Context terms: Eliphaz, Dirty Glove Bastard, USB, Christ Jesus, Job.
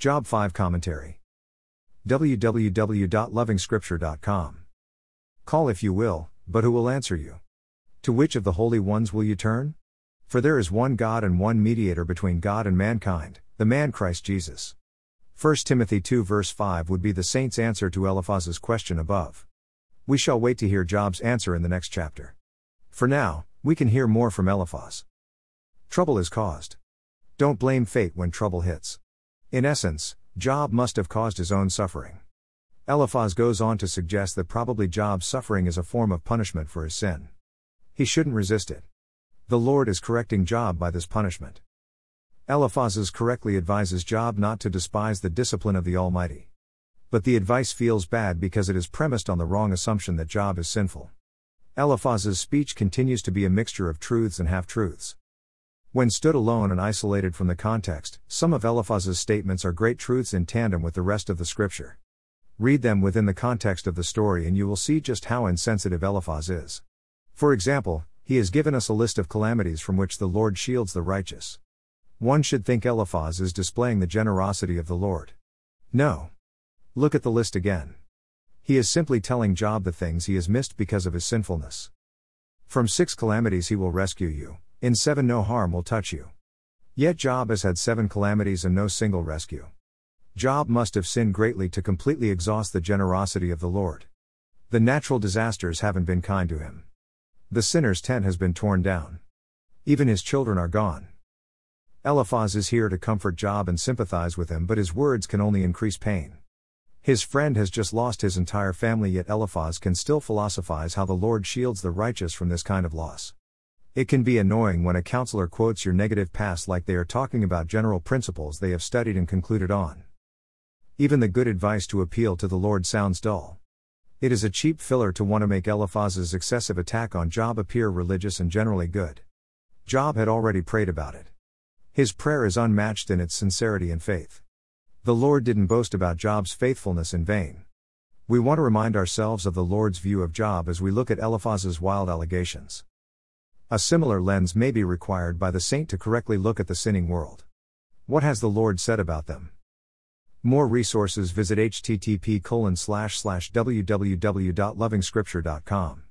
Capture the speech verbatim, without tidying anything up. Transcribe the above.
Job five Commentary. w w w dot loving scripture dot com. Call if you will, but who will answer you? To which of the holy ones will you turn? For there is one God and one mediator between God and mankind, the man Christ Jesus. First Timothy two verse five would be the saint's answer to Eliphaz's question above. We shall wait to hear Job's answer in the next chapter. For now, we can hear more from Eliphaz. Trouble is caused. Don't blame fate when trouble hits. In essence, Job must have caused his own suffering. Eliphaz goes on to suggest that probably Job's suffering is a form of punishment for his sin. He shouldn't resist it. The Lord is correcting Job by this punishment. Eliphaz correctly advises Job not to despise the discipline of the Almighty. But the advice feels bad because it is premised on the wrong assumption that Job is sinful. Eliphaz's speech continues to be a mixture of truths and half-truths. When stood alone and isolated from the context, some of Eliphaz's statements are great truths in tandem with the rest of the scripture. Read them within the context of the story and you will see just how insensitive Eliphaz is. For example, he has given us a list of calamities from which the Lord shields the righteous. One should think Eliphaz is displaying the generosity of the Lord. No. Look at the list again. He is simply telling Job the things he has missed because of his sinfulness. From six calamities he will rescue you. In seven no harm will touch you. Yet Job has had seven calamities and no single rescue. Job must have sinned greatly to completely exhaust the generosity of the Lord. The natural disasters haven't been kind to him. The sinner's tent has been torn down. Even his children are gone. Eliphaz is here to comfort Job and sympathize with him, but his words can only increase pain. His friend has just lost his entire family, yet Eliphaz can still philosophize how the Lord shields the righteous from this kind of loss. It can be annoying when a counselor quotes your negative past like they are talking about general principles they have studied and concluded on. Even the good advice to appeal to the Lord sounds dull. It is a cheap filler to want to make Eliphaz's excessive attack on Job appear religious and generally good. Job had already prayed about it. His prayer is unmatched in its sincerity and faith. The Lord didn't boast about Job's faithfulness in vain. We want to remind ourselves of the Lord's view of Job as we look at Eliphaz's wild allegations. A similar lens may be required by the saint to correctly look at the sinning world. What has the Lord said about them? More resources visit h t t p colon slash slash w w w dot loving scripture dot com.